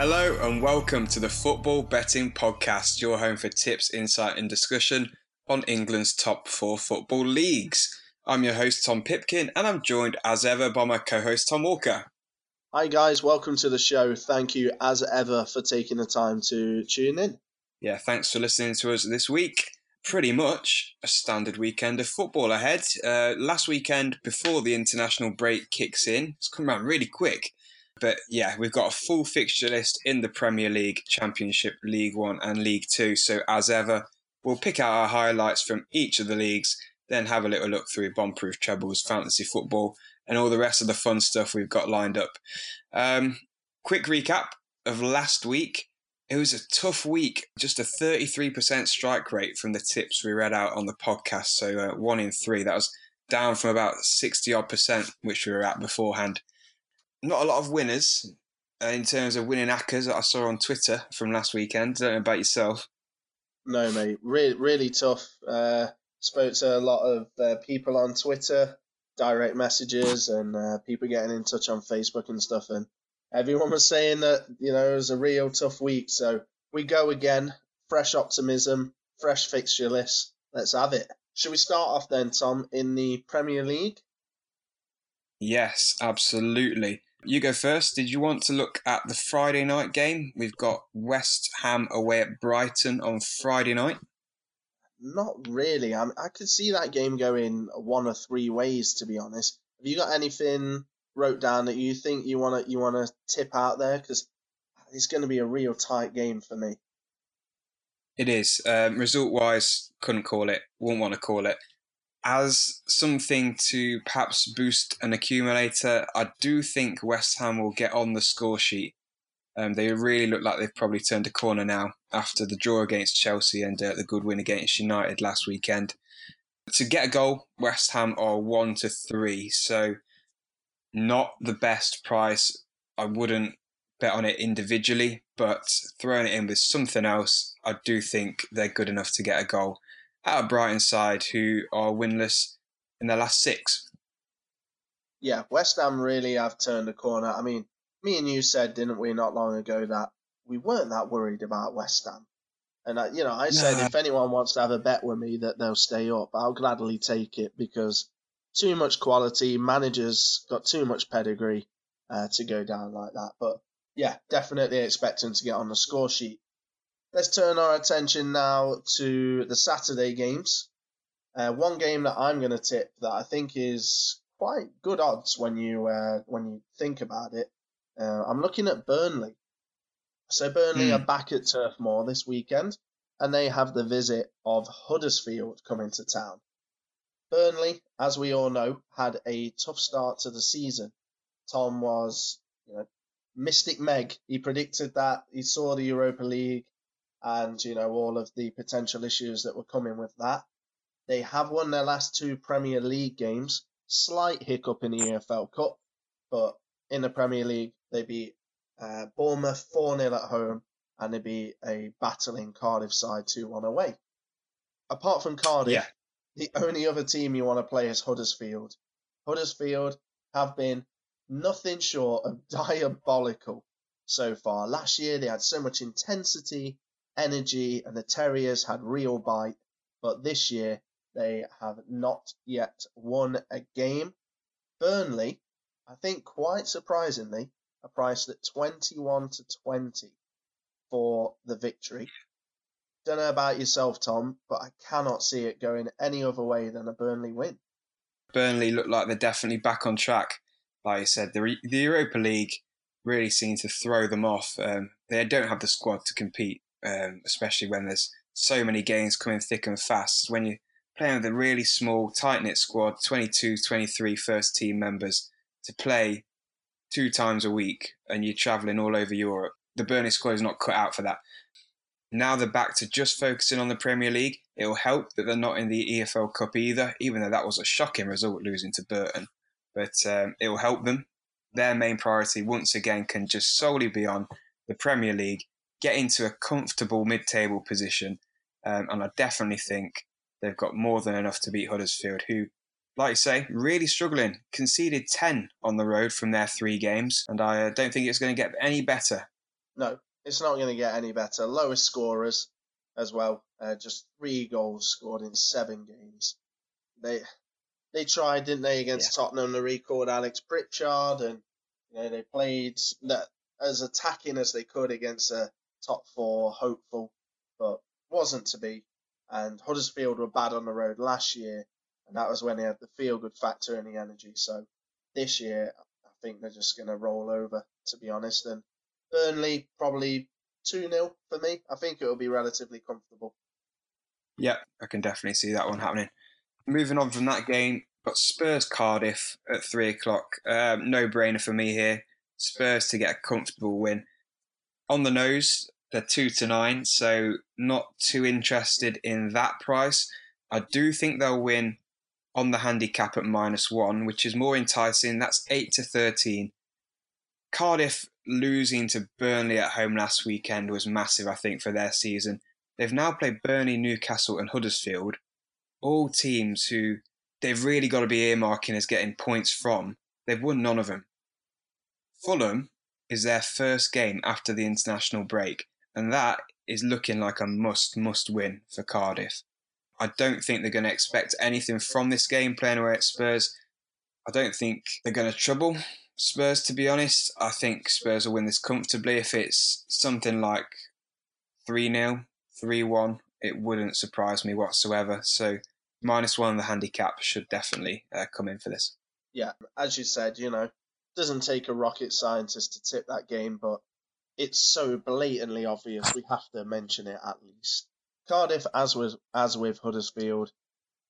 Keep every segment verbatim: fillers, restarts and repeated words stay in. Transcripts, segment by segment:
Hello and welcome to the Football Betting Podcast, your home for tips, insight and discussion on England's top four football leagues. I'm your host Tom Pipkin and I'm joined as ever by my co-host Tom Walker. Hi guys, welcome to the show. Thank you as ever for taking the time to tune in. Yeah, thanks for listening to us this week. Pretty much a standard weekend of football ahead. Uh, last weekend before the international break kicks in, it's come around really quick. But yeah, we've got a full fixture list in the Premier League, Championship, League One and League Two. So as ever, we'll pick out our highlights from each of the leagues, then have a little look through Bombproof Trebles, Fantasy Football and all the rest of the fun stuff we've got lined up. Um, quick recap of last week. It was a tough week, just a thirty-three percent strike rate from the tips we read out on the podcast. So uh, one in three, that was down from about sixty odd percent, which we were at beforehand. Not a lot of winners uh, in terms of winning hackers that I saw on Twitter from last weekend. I don't know about yourself. No, mate, really, really tough. Uh, spoke to a lot of uh, people on Twitter, direct messages and uh, people getting in touch on Facebook and stuff, and everyone was saying that, you know, it was a real tough week. So we go again, fresh optimism, fresh fixture list. Let's have it. Should we start off then, Tom, in the Premier League? Yes, absolutely. You go first. Did you want to look at the Friday night game? We've got West Ham away at Brighton on Friday night. Not really. I mean, I could see that game going one or three ways, to be honest. Have you got anything wrote down that you think you want to you want to tip out there? Because it's going to be a real tight game for me. It is. Um, result-wise, couldn't call it. Wouldn't want to call it. As something to perhaps boost an accumulator, I do think West Ham will get on the score sheet. Um, they really look like they've probably turned a corner now after the draw against Chelsea and uh, the good win against United last weekend. To get a goal, West Ham are one to three, so not the best price. I wouldn't bet on it individually, but throwing it in with something else, I do think they're good enough to get a goal at a Brighton side who are winless in their last six. Yeah, West Ham really have turned a corner. I mean, me and you said, didn't we, not long ago that we weren't that worried about West Ham. And, I, you know, I said no. If anyone wants to have a bet with me that they'll stay up, I'll gladly take it because too much quality, managers got too much pedigree uh, to go down like that. But yeah, definitely expect them to get on the score sheet. Let's turn our attention now to the Saturday games. Uh, one game that I'm going to tip that I think is quite good odds when you uh, when you think about it. Uh, I'm looking at Burnley. So Burnley mm. are back at Turf Moor this weekend, and they have the visit of Huddersfield coming to town. Burnley, as we all know, had a tough start to the season. Tom was, you know, Mystic Meg. He predicted that. He saw the Europa League and, you know, all of the potential issues that were coming with that. They have won their last two Premier League games. Slight hiccup in the E F L Cup, but in the Premier League, they beat uh, Bournemouth four nil at home and they beat a battling Cardiff side two one away. Apart from Cardiff, yeah. The only other team you want to play is Huddersfield. Huddersfield have been nothing short of diabolical so far. Last year, they had so much intensity, energy, and the Terriers had real bite. But this year, they have not yet won a game. Burnley, I think quite surprisingly, are priced at twenty-one to twenty for the victory. Don't know about yourself, Tom, but I cannot see it going any other way than a Burnley win. Burnley look like they're definitely back on track. Like I said, the, the Europa League really seems to throw them off. Um, they don't have the squad to compete, um, especially when there's so many games coming thick and fast. When you're playing with a really small, tight-knit squad, twenty-two, twenty-three first-team members to play two times a week and you're travelling all over Europe, the Burnley squad is not cut out for that. Now they're back to just focusing on the Premier League. It will help that they're not in the E F L Cup either, even though that was a shocking result losing to Burton. But um, it will help them. Their main priority, once again, can just solely be on the Premier League, get into a comfortable mid-table position. Um, and I definitely think they've got more than enough to beat Huddersfield, who, like I say, really struggling. Conceded ten on the road from their three games. And I don't think it's going to get any better. no, it's not going to get any better. Lowest scorers as well. Uh, just three goals scored in seven games. They they tried, didn't they, against yeah. Tottenham to record Alex Pritchard, and you know they played that as attacking as they could against a top four hopeful, but wasn't to be. And Huddersfield were bad on the road last year, and that was when they had the feel-good factor and the energy. So this year, I think they're just going to roll over, to be honest. And Burnley, probably two nil for me. I think it will be relatively comfortable. Yep, I can definitely see that one happening. Moving on from that game, got Spurs Cardiff at three o'clock. Um, no-brainer for me here. Spurs to get a comfortable win. On the nose, they're two to nine, so not too interested in that price. I do think they'll win on the handicap at minus one, which is more enticing. That's eight to thirteen. Cardiff losing to Burnley at home last weekend was massive, I think, for their season. They've now played Burnley, Newcastle and Huddersfield, all teams who they've really got to be earmarking as getting points from. They've won none of them. Fulham is their first game after the international break, and that is looking like a must, must win for Cardiff. I don't think they're going to expect anything from this game playing away at Spurs. I don't think they're going to trouble Spurs, to be honest. I think Spurs will win this comfortably. If it's something like three nil, three one, it wouldn't surprise me whatsoever. So minus one, the handicap should definitely uh, come in for this. Yeah, as you said, you know, doesn't take a rocket scientist to tip that game, but it's so blatantly obvious we have to mention it at least. Cardiff, as with, as with Huddersfield,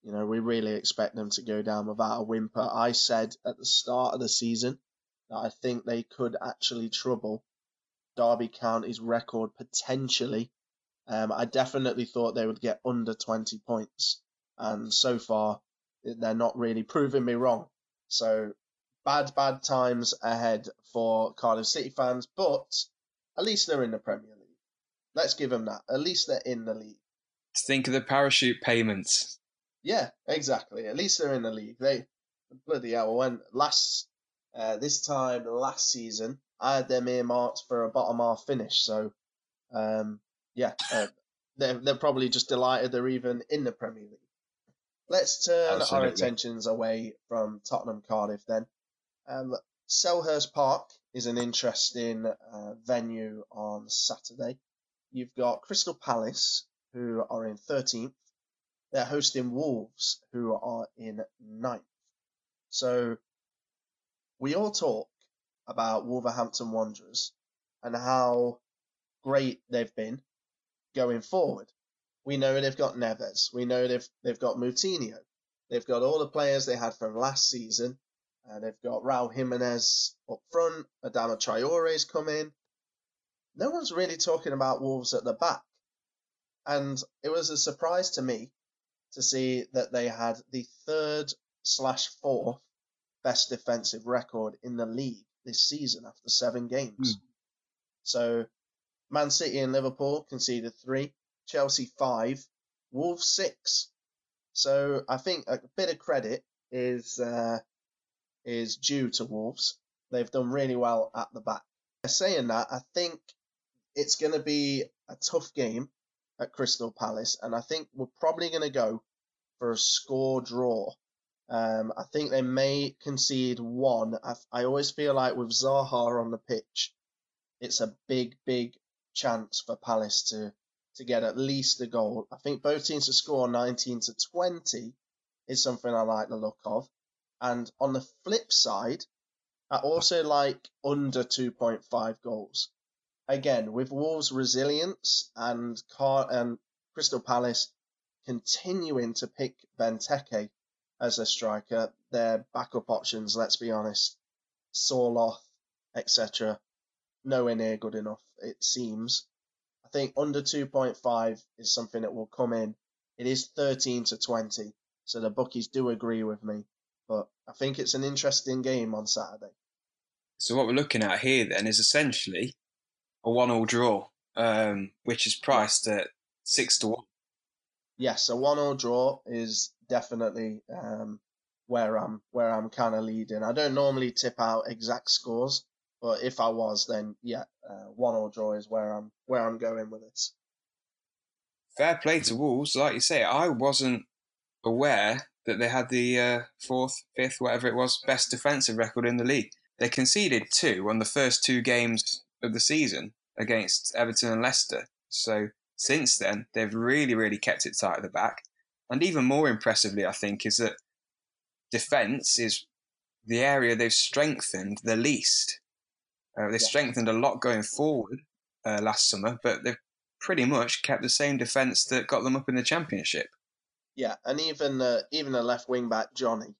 you know, we really expect them to go down without a whimper. I said at the start of the season that I think they could actually trouble Derby County's record potentially. Um, I definitely thought they would get under twenty points, and so far they're not really proving me wrong. So bad, bad times ahead for Cardiff City fans, but at least they're in the Premier League. Let's give them that. At least they're in the league. Think of the parachute payments. Yeah, exactly. At least they're in the league. They bloody hell, when last uh, this time last season, I had them earmarked for a bottom half finish. So, um, yeah, uh, they're they're probably just delighted they're even in the Premier League. Let's turn Absolutely. our attentions away from Tottenham Cardiff then. Um, Selhurst Park is an interesting uh, venue on Saturday. You've got Crystal Palace, who are in thirteenth. They're hosting Wolves, who are in ninth. So we all talk about Wolverhampton Wanderers and how great they've been going forward. We know they've got Neves. We know they've they've got Moutinho. They've got all the players they had from last season. Uh, they've got Raul Jimenez up front. Adama Traore's come in. No one's really talking about Wolves at the back. And it was a surprise to me to see that they had the third slash fourth best defensive record in the league this season after seven games. Mm. So Man City and Liverpool conceded three, Chelsea five, Wolves six. So I think a bit of credit is uh, is due to Wolves. They've done really well at the back. Saying that, I think it's going to be a tough game at Crystal Palace, and I think we're probably going to go for a score draw. Um, I think they may concede one. I, I always feel like with Zaha on the pitch, it's a big, big chance for Palace to, to get at least a goal. I think both teams to score nineteen to twenty is something I like the look of. And on the flip side, I also like under two point five goals. Again, with Wolves' resilience and Car- and Crystal Palace continuing to pick Benteke as their striker, their backup options, let's be honest, Sorloth, et cetera, nowhere near good enough, it seems. I think under two point five is something that will come in. It is thirteen to twenty, so the bookies do agree with me. But I think it's an interesting game on Saturday. So what we're looking at here then is essentially a one-all draw, um, which is priced at six to one. Yes, a one-all draw is definitely um, where I'm where I'm kind of leading. I don't normally tip out exact scores, But if I was, then yeah, uh, one all draw is where I'm where I'm going with this. Fair play to Wolves, like you say. I wasn't aware that they had the uh, fourth, fifth, whatever it was, best defensive record in the league. They conceded two on the first two games of the season against Everton and Leicester. So since then, they've really, really kept it tight at the back. And even more impressively, I think, is that defence is the area they've strengthened the least. Uh, they yeah. strengthened a lot going forward uh, last summer, but they've pretty much kept the same defence that got them up in the Championship. Yeah, and even uh, even the left wing back Johnny,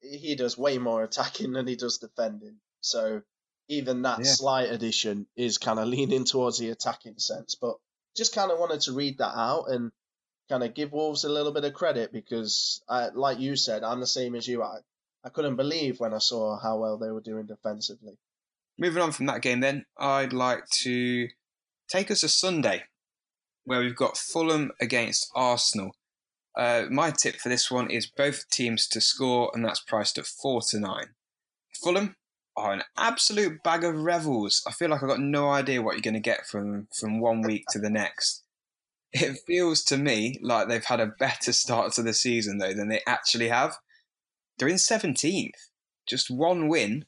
he does way more attacking than he does defending. So even that yeah. slight addition is kind of leaning towards the attacking sense. But just kind of wanted to read that out and kind of give Wolves a little bit of credit because, I, like you said, I'm the same as you. I, I couldn't believe when I saw how well they were doing defensively. Moving on from that game then, I'd like to take us to Sunday, where we've got Fulham against Arsenal. Uh, my tip for this one is both teams to score, and that's priced at four to nine. Fulham are an absolute bag of revels. I feel like I've got no idea what you're going to get from them from one week to the next. It feels to me like they've had a better start to the season, though, than they actually have. They're in seventeenth, just one win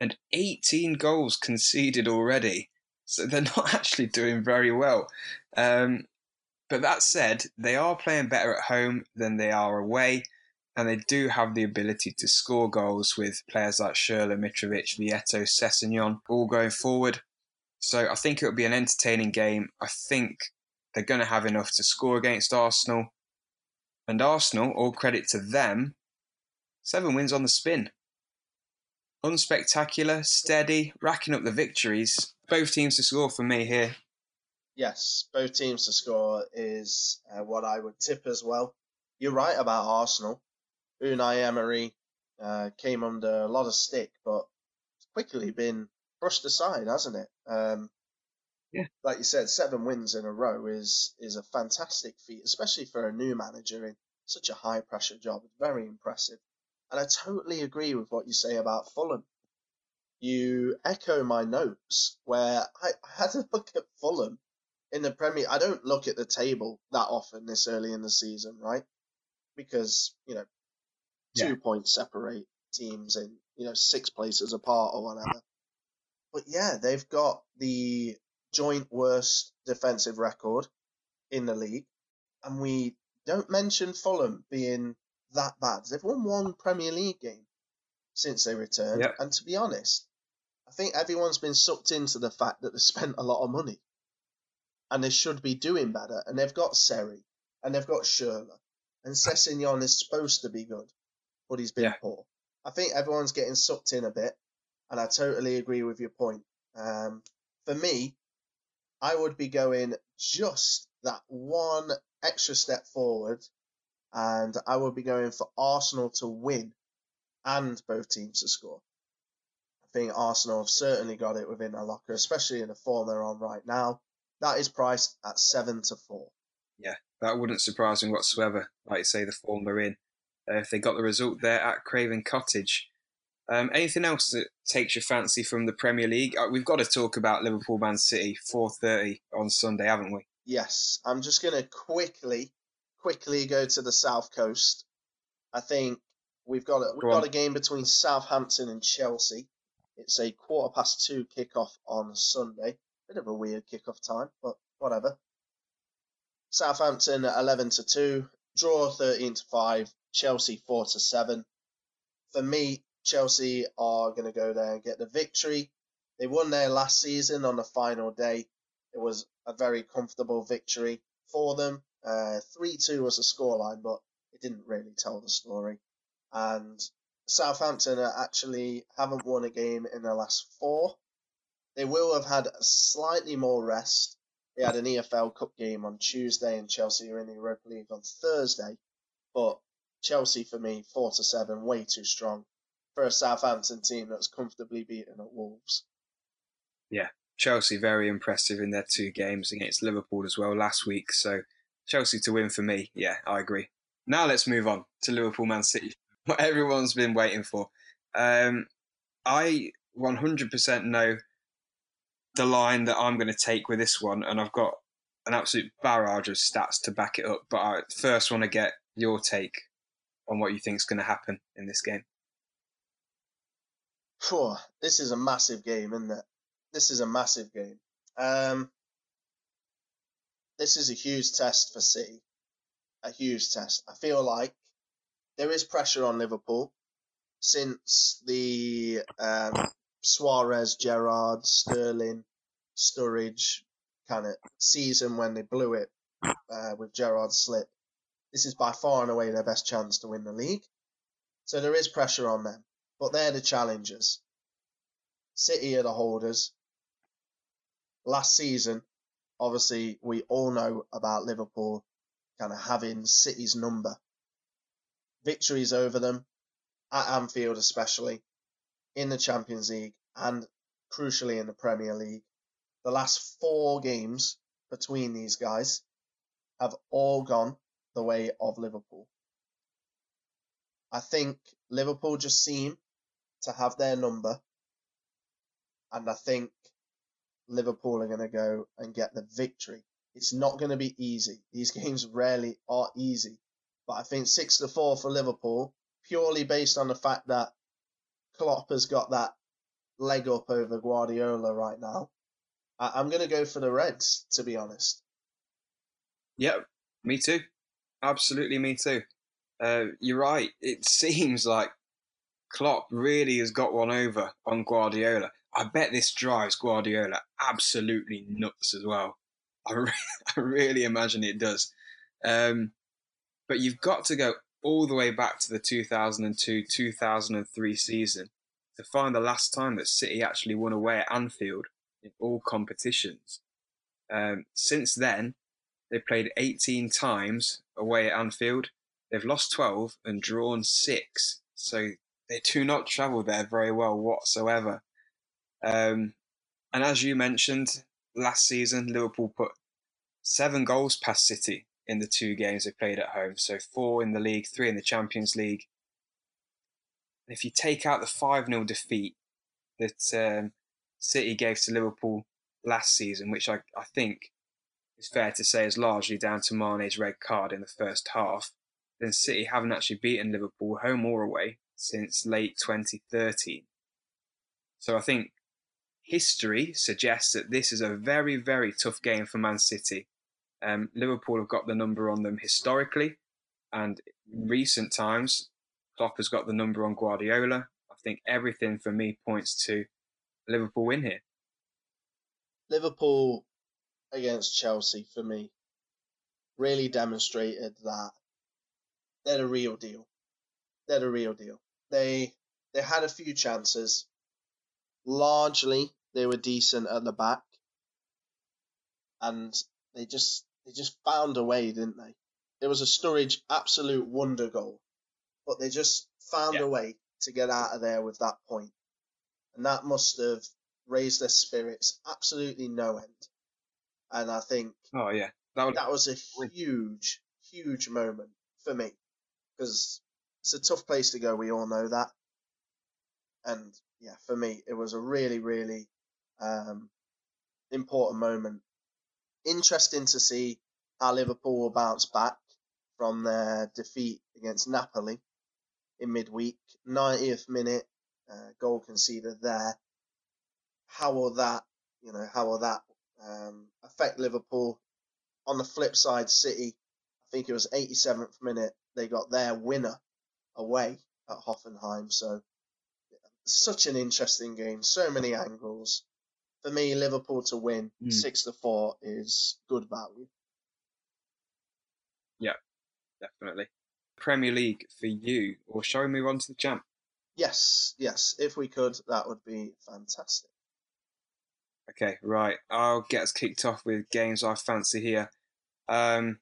and eighteen goals conceded already. So they're not actually doing very well. Um, but that said, they are playing better at home than they are away. And they do have the ability to score goals with players like Schürrle, Mitrovic, Vieto, Sessegnon all going forward. So I think it'll be an entertaining game. I think they're going to have enough to score against Arsenal. And Arsenal, all credit to them, seven wins on the spin. Unspectacular, steady, racking up the victories. Both teams to score for me here. Yes, both teams to score is uh, what I would tip as well. You're right about Arsenal. Unai Emery uh, came under a lot of stick, but it's quickly been brushed aside, hasn't it? Um, yeah. Like you said, seven wins in a row is is a fantastic feat, especially for a new manager in such a high-pressure job. It's very impressive. And I totally agree with what you say about Fulham. You echo my notes where I had a look at Fulham in the Premier. I don't look at the table that often this early in the season, right? Because, you know, yeah. two points separate teams in, you know, six places apart or whatever. But yeah, they've got the joint worst defensive record in the league. And we don't mention Fulham being that bad. They've won one Premier League game since they returned. Yep. And to be honest, I think everyone's been sucked into the fact that they spent a lot of money and they should be doing better. And they've got Seri and they've got Schürrle, and Sessegnon is supposed to be good, but he's been yeah. poor. I think everyone's getting sucked in a bit, and I totally agree with your point. Um, for me, I would be going just that one extra step forward, and I will be going for Arsenal to win and both teams to score. I think Arsenal have certainly got it within their locker, especially in the form they're on right now. That is priced at seven to four. Yeah, that wouldn't surprise me whatsoever. Like you say, the form they're in. Uh, if they got the result there at Craven Cottage. Um, anything else that takes your fancy from the Premier League? Uh, we've got to talk about Liverpool Man City four thirty on Sunday, haven't we? Yes, I'm just going to quickly... quickly go to the South Coast. I think we've got a, we've got a game between Southampton and Chelsea. It's a quarter past two kickoff on Sunday. Bit of a weird kickoff time, but whatever. Southampton at eleven to two, draw thirteen to five, Chelsea four to seven. For me, Chelsea are going to go there and get the victory. They won there last season on the final day. It was a very comfortable victory for them. Uh, three two was the scoreline, but it didn't really tell the story. And Southampton actually haven't won a game in their last four. They will have had slightly more rest. They had an E F L Cup game on Tuesday, and Chelsea are in the Europa League on Thursday. But Chelsea, for me, four to seven, way too strong for a Southampton team that's comfortably beaten at Wolves. Yeah, Chelsea very impressive in their two games against Liverpool as well last week, so Chelsea to win for me. Yeah, I agree. Now let's move on to Liverpool Man City, what everyone's been waiting for. Um, I one hundred percent know the line that I'm going to take with this one, and I've got an absolute barrage of stats to back it up. But I first want to get your take on what you think is going to happen in this game. Phew, this is a massive game, isn't it? This is a massive game. Um, this is a huge test for City. A huge test. I feel like there is pressure on Liverpool since the um, Suarez, Gerrard, Sterling, Sturridge kind of season when they blew it uh, with Gerrard's slip. This is by far and away their best chance to win the league. So there is pressure on them, but they're the challengers. City are the holders. Last season, obviously, we all know about Liverpool kind of having City's number. Victories over them, at Anfield especially, in the Champions League, and crucially in the Premier League. The last four games between these guys have all gone the way of Liverpool. I think Liverpool just seem to have their number, and I think Liverpool are going to go and get the victory. It's not going to be easy. These games rarely are easy, but I think six to four for Liverpool, purely based on the fact that Klopp has got that leg up over Guardiola right now. I- I'm going to go for the Reds, to be honest. Yep, me too. Absolutely, me too. Uh, you're right. It seems like Klopp really has got one over on Guardiola. I bet this drives Guardiola absolutely nuts as well. I, re- I really imagine it does. Um, but you've got to go all the way back to the two thousand two, two thousand three season to find the last time that City actually won away at Anfield in all competitions. Um, since then, they've played eighteen times away at Anfield. They've lost twelve and drawn six. So they do not travel there very well whatsoever. Um, and as you mentioned, last season, Liverpool put seven goals past City in the two games they played at home. So four in the league, three in the Champions League. And if you take out the five nil defeat that um, City gave to Liverpool last season, which I, I think is fair to say is largely down to Mane's red card in the first half, then City haven't actually beaten Liverpool home or away since late twenty thirteen. So I think history suggests that this is a very, very tough game for Man City. Um, Liverpool have got the number on them historically, and in recent times, Klopp has got the number on Guardiola. I think everything for me points to Liverpool win here. Liverpool against Chelsea, for me, really demonstrated that they're the real deal. They're the real deal. They they had a few chances. Largely, they were decent at the back, and they just they just found a way, didn't they? It was a Sturridge absolute wonder goal, but they just found yeah. a way to get out of there with that point, and that must have raised their spirits absolutely no end. And I think oh yeah, that, would... that was a huge, huge moment for me, because it's a tough place to go. We all know that, and yeah, for me, it was a really, really um, important moment. Interesting to see how Liverpool will bounce back from their defeat against Napoli in midweek. ninetieth minute uh, goal conceded there. How will that, you know, how will that um, affect Liverpool? On the flip side, City, I think it was eighty-seventh minute, they got their winner away at Hoffenheim. So such an interesting game, so many angles. For me, Liverpool to win mm. six to four is good value. Yeah, definitely. Premier League for you, or shall we move on to the champ? Yes, yes. If we could, that would be fantastic. Okay, right. I'll get us kicked off with games I fancy here. Um,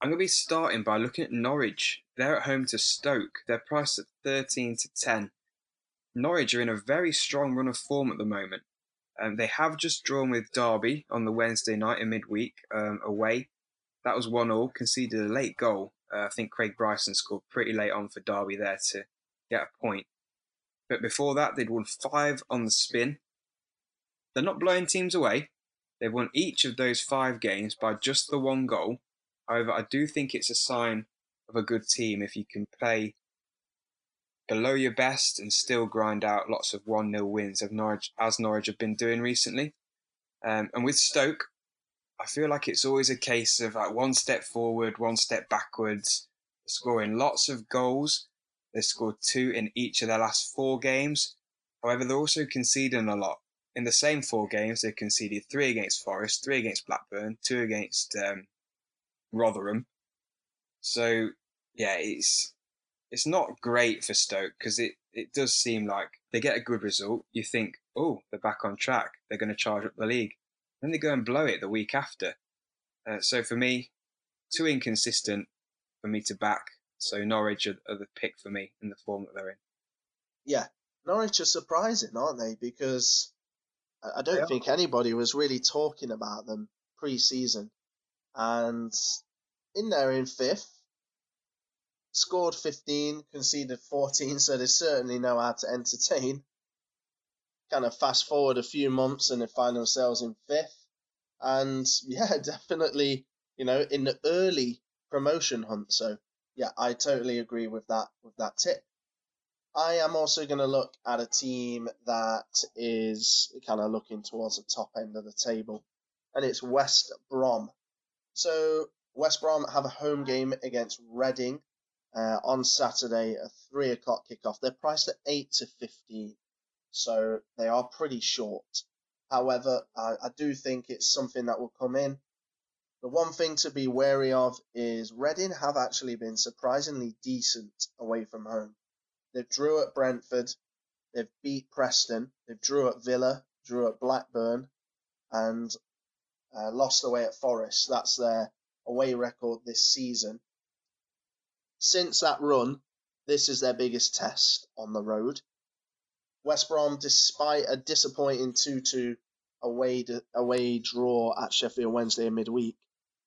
I'm going to be starting by looking at Norwich. They're at home to Stoke. They're priced at thirteen to ten. Norwich are in a very strong run of form at the moment. Um, they have just drawn with Derby on the Wednesday night in midweek um, away. That was one all, conceded a late goal. Uh, I think Craig Bryson scored pretty late on for Derby there to get a point. But before that, they'd won five on the spin. They're not blowing teams away. They've won each of those five games by just the one goal. However, I do think it's a sign of a good team if you can play below your best and still grind out lots of one nil wins, as Norwich, as Norwich have been doing recently. Um, and with Stoke, I feel like it's always a case of like one step forward, one step backwards, scoring lots of goals. They scored two in each of their last four games. However, they're also conceding a lot. In the same four games, they conceded three against Forest, three against Blackburn, two against um, Rotherham. So, yeah, it's it's not great for Stoke because it, it does seem like they get a good result. You think, oh, they're back on track. They're going to charge up the league. Then they go and blow it the week after. Uh, so for me, too inconsistent for me to back. So Norwich are, are the pick for me in the form that they're in. Yeah, Norwich are surprising, aren't they? Because I don't think anybody was really talking about them pre-season. And in there in fifth, scored fifteen, conceded fourteen, so they certainly know how to entertain. Kind of fast forward a few months and they find themselves in fifth. And yeah, definitely, you know, in the early promotion hunt. So yeah, I totally agree with that with that tip. I am also going to look at a team that is kind of looking towards the top end of the table, and it's West Brom. So West Brom have a home game against Reading uh, on Saturday, a three o'clock kickoff. They're priced at eight to fifteen, so they are pretty short. However, I, I do think it's something that will come in. The one thing to be wary of is Reading have actually been surprisingly decent away from home. They've drew at Brentford, they've beat Preston, they've drew at Villa, drew at Blackburn, and uh, lost away at Forest. That's their away record this season. Since that run, this is their biggest test on the road. West Brom, despite a disappointing two two away away draw at Sheffield Wednesday in midweek,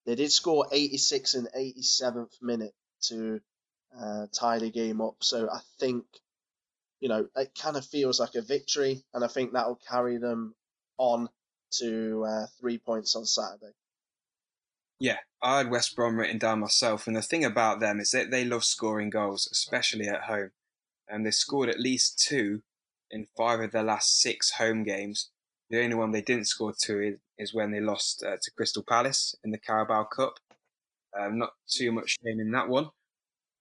they did score eighty-sixth and eighty-seventh minute to Uh, tie the game up. So I think, you know, it kind of feels like a victory, and I think that will carry them on to uh, three points on Saturday. Yeah, I had West Brom written down myself, and the thing about them is that they love scoring goals, especially at home, and they scored at least two in five of their last six home games. The only one they didn't score two is when they lost uh, to Crystal Palace in the Carabao Cup. Um, not too much shame in that one.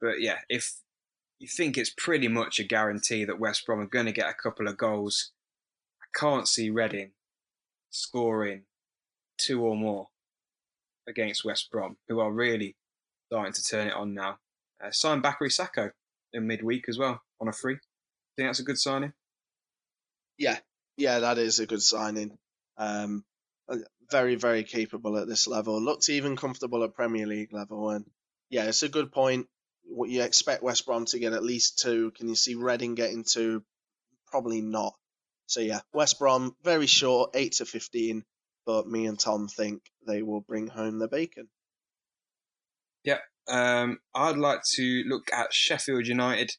But yeah, if you think it's pretty much a guarantee that West Brom are going to get a couple of goals, I can't see Reading scoring two or more against West Brom, who are really starting to turn it on now. Uh, signed Bakary Sakho in midweek as well on a free. Think that's a good signing? Yeah, yeah, that is a good signing. Um, very, very capable at this level. Looked even comfortable at Premier League level, and yeah, it's a good point. What you expect West Brom to get at least two. Can you see Reading getting two? Probably not. So yeah, West Brom very short, eight to fifteen. But me and Tom think they will bring home the bacon. Yeah, um, I'd like to look at Sheffield United.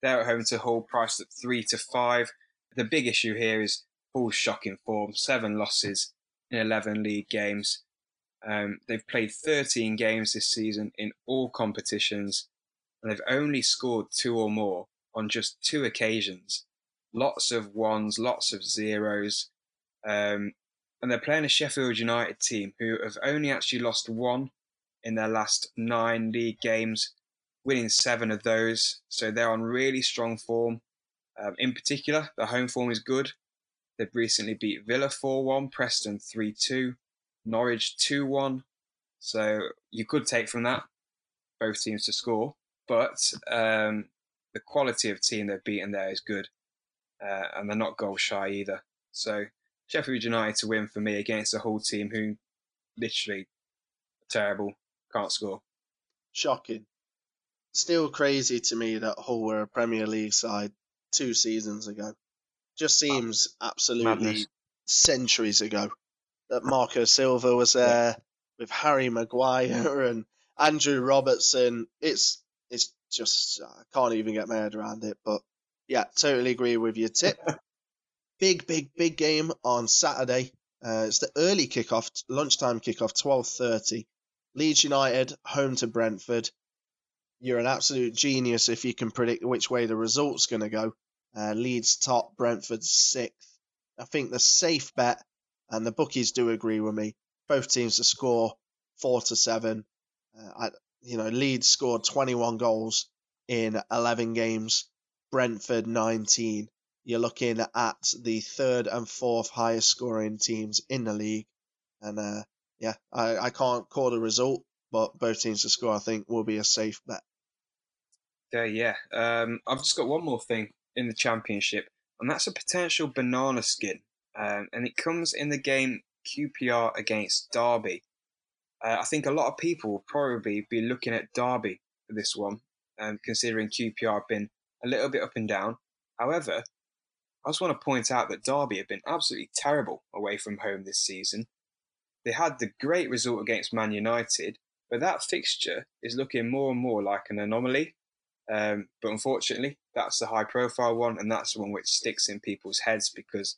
They're at home to Hull, priced at three to five. The big issue here is Hull's shocking form: seven losses in eleven league games. Um, they've played thirteen games this season in all competitions, and they've only scored two or more on just two occasions. Lots of ones, lots of zeros. Um, and they're playing a Sheffield United team who have only actually lost one in their last nine league games, winning seven of those. So they're on really strong form. Um, in particular, their home form is good. They've recently beat Villa four one, Preston three two, Norwich two one. So you could take from that both teams to score. But um, the quality of team they've beaten there is good. Uh, and they're not goal shy either. So Sheffield United to win for me against a Hull team who literally are terrible, can't score. Shocking. Still crazy to me that Hull were a Premier League side two seasons ago. Just seems um, absolutely madness. Centuries ago. That Marco Silva was there yeah. with Harry Maguire and Andrew Robertson. It's It's just, I can't even get my head around it. But yeah, totally agree with your tip. Big, big, big game on Saturday. Uh, it's the early kickoff, lunchtime kickoff, twelve thirty. Leeds United, home to Brentford. You're an absolute genius if you can predict which way the result's going to go. Uh, Leeds top, Brentford sixth. I think the safe bet, and the bookies do agree with me, both teams to score four to seven. Uh, I, you know, Leeds scored twenty-one goals in eleven games. Brentford nineteen. You're looking at the third and fourth highest scoring teams in the league. And uh, yeah, I, I can't call the result, but both teams to score, I think, will be a safe bet. Yeah, yeah. Um, I've just got one more thing in the Championship, and that's a potential banana skin. Um, and it comes in the game Q P R against Derby. Uh, I think a lot of people will probably be looking at Derby for this one, um, considering Q P R have been a little bit up and down. However, I just want to point out that Derby have been absolutely terrible away from home this season. They had the great result against Man United, but that fixture is looking more and more like an anomaly. Um, but unfortunately, that's the high-profile one, and that's the one which sticks in people's heads because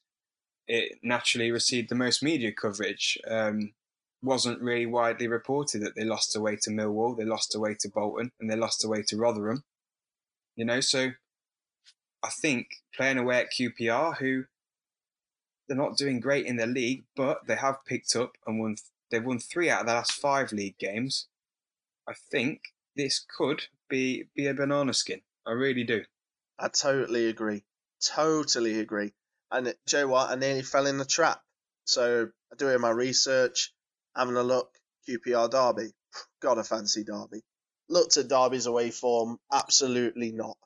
it naturally received the most media coverage. Um, wasn't really widely reported that they lost away to Millwall, they lost away to Bolton, and they lost away to Rotherham. You know, so I think playing away at Q P R, who they're not doing great in the league, but they have picked up and won. They've won three out of the last five league games. I think this could be be a banana skin. I really do. I totally agree. Totally agree. And do you know what? I nearly fell in the trap. So doing my research, having a look, Q P R Derby. Gotta fancy Derby. Looked at Derby's away form. Absolutely not.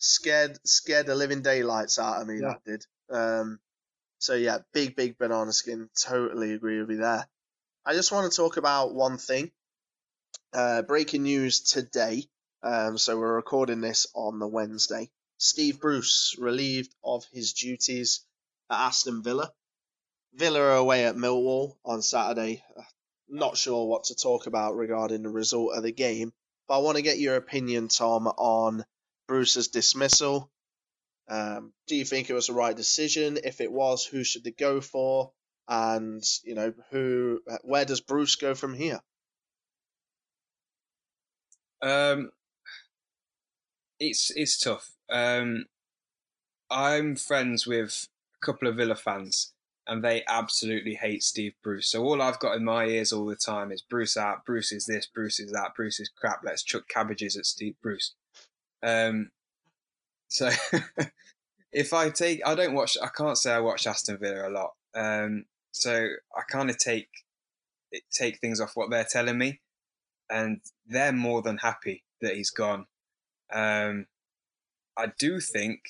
scared, scared the living daylights out of me. Yeah. That did. Um, so yeah, big, big banana skin. Totally agree with you there. I just want to talk about one thing. Uh, breaking news today. Um, so we're recording this on the Wednesday. Steve Bruce relieved of his duties at Aston Villa. Villa are away at Millwall on Saturday. Not sure what to talk about regarding the result of the game, but I want to get your opinion, Tom, on Bruce's dismissal. Um, do you think it was the right decision? If it was, who should they go for? And you know, who? Where does Bruce go from here? Um, it's it's tough. Um, I'm friends with a couple of Villa fans, and they absolutely hate Steve Bruce. So all I've got in my ears all the time is Bruce out, Bruce is this, Bruce is that, Bruce is crap. Let's chuck cabbages at Steve Bruce. Um, so if I take, I don't watch. I can't say I watch Aston Villa a lot. Um, so I kind of take take things off what they're telling me, and they're more than happy that he's gone. Um, I do think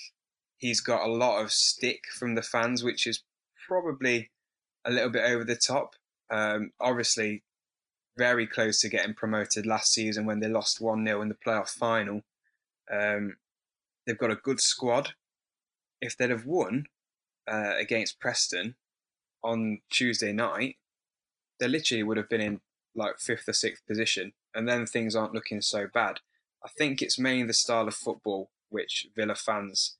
he's got a lot of stick from the fans, which is probably a little bit over the top. Um, obviously, very close to getting promoted last season when they lost one nil in the playoff final. Um, they've got a good squad. If they'd have won uh, against Preston on Tuesday night, they literally would have been in like fifth or sixth position, and then things aren't looking so bad. I think it's mainly the style of football which Villa fans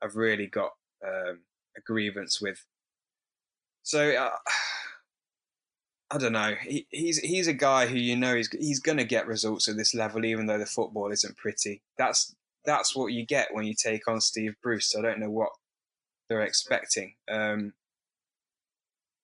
have really got um, a grievance with. So uh, I don't know. He, he's he's a guy who, you know, he's he's going to get results at this level, even though the football isn't pretty. That's that's what you get when you take on Steve Bruce. So I don't know what they're expecting. Um,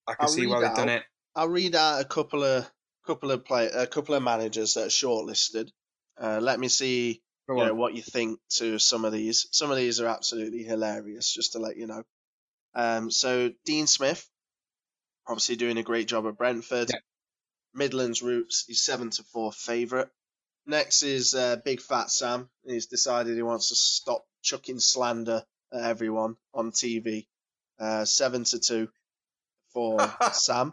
I can I'll see why they've out. done it. I'll read out a couple of couple of play a couple of managers that are shortlisted. Uh, let me see you know, what you think to some of these. Some of these are absolutely hilarious, just to let you know. Um, so Dean Smith, obviously doing a great job at Brentford. Yeah. Midlands Roots, he's seven to four favourite. Next is uh, Big Fat Sam. He's decided he wants to stop chucking slander at everyone on T V. Uh, seven to two for Sam.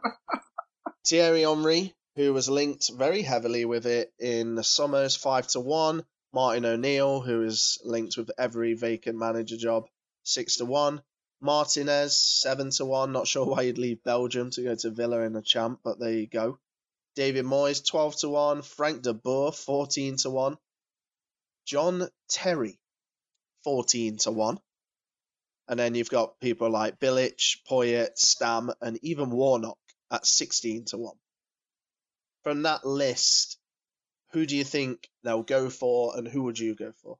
Thierry Henry, who was linked very heavily with it in the summers, five to one. Martin O'Neill, who is linked with every vacant manager job, six to one. Martinez, seven to one. Not sure why you'd leave Belgium to go to Villa in the champ, but there you go. David Moyes, twelve to one. Frank de Boer, fourteen to one. John Terry, fourteen to one. And then you've got people like Bilic, Poyet, Stam, and even Warnock at sixteen to one. From that list, who do you think they'll go for and who would you go for?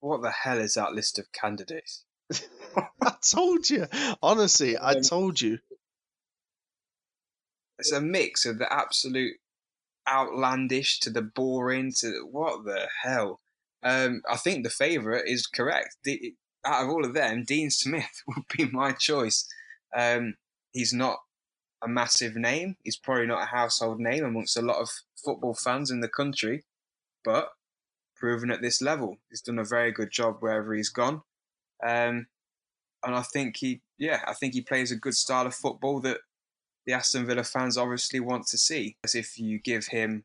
What the hell is that list of candidates? I told you. Honestly, I told you. It's a mix of the absolute outlandish to the boring to the, what the hell. Um, I think the favourite is correct. The, out of all of them, Dean Smith would be my choice. Um, he's not a massive name. He's probably not a household name amongst a lot of football fans in the country, but proven at this level. He's done a very good job wherever he's gone. Um, and I think he, yeah, I think he plays a good style of football that the Aston Villa fans obviously want to see. As if you give him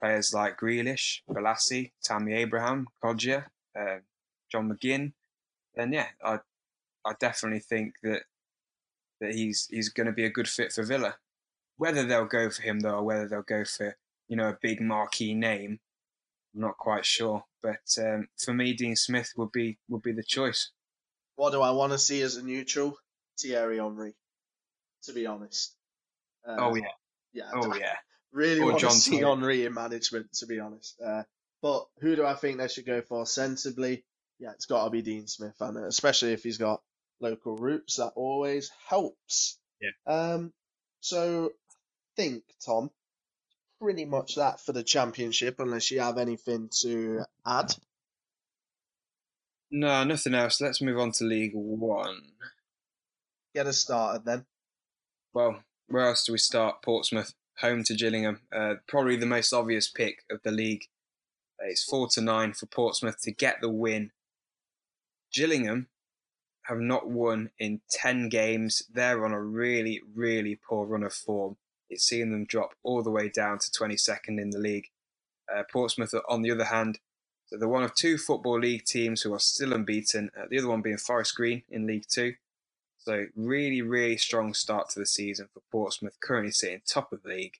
players like Grealish, Balassi, Tammy Abraham, Kodja, uh, John McGinn, then yeah, I, I definitely think that that he's he's going to be a good fit for Villa. Whether they'll go for him though, or whether they'll go for you know a big marquee name, I'm not quite sure. But um, for me, Dean Smith would be would be the choice. What do I want to see as a neutral? Thierry Henry, to be honest. Um, oh yeah, yeah. Oh I yeah. Really or want John to see Taylor. Henry in management, to be honest. Uh, but who do I think they should go for sensibly? Yeah, it's got to be Dean Smith, and especially if he's got local roots, that always helps. Yeah. Um. So I think Tom. Pretty much that for the Championship, unless you have anything to add. No, nothing else. Let's move on to League One. Get us started then. Well, where else do we start? Portsmouth, home to Gillingham. Uh, probably the most obvious pick of the league. It's four to nine for Portsmouth to get the win. Gillingham have not won in ten games. They're on a really, really poor run of form. It's seen them drop all the way down to twenty-second in the league. Uh, Portsmouth, on the other hand, so they're one of two Football League teams who are still unbeaten, uh, the other one being Forest Green in League two. So really, really strong start to the season for Portsmouth, currently sitting top of the league.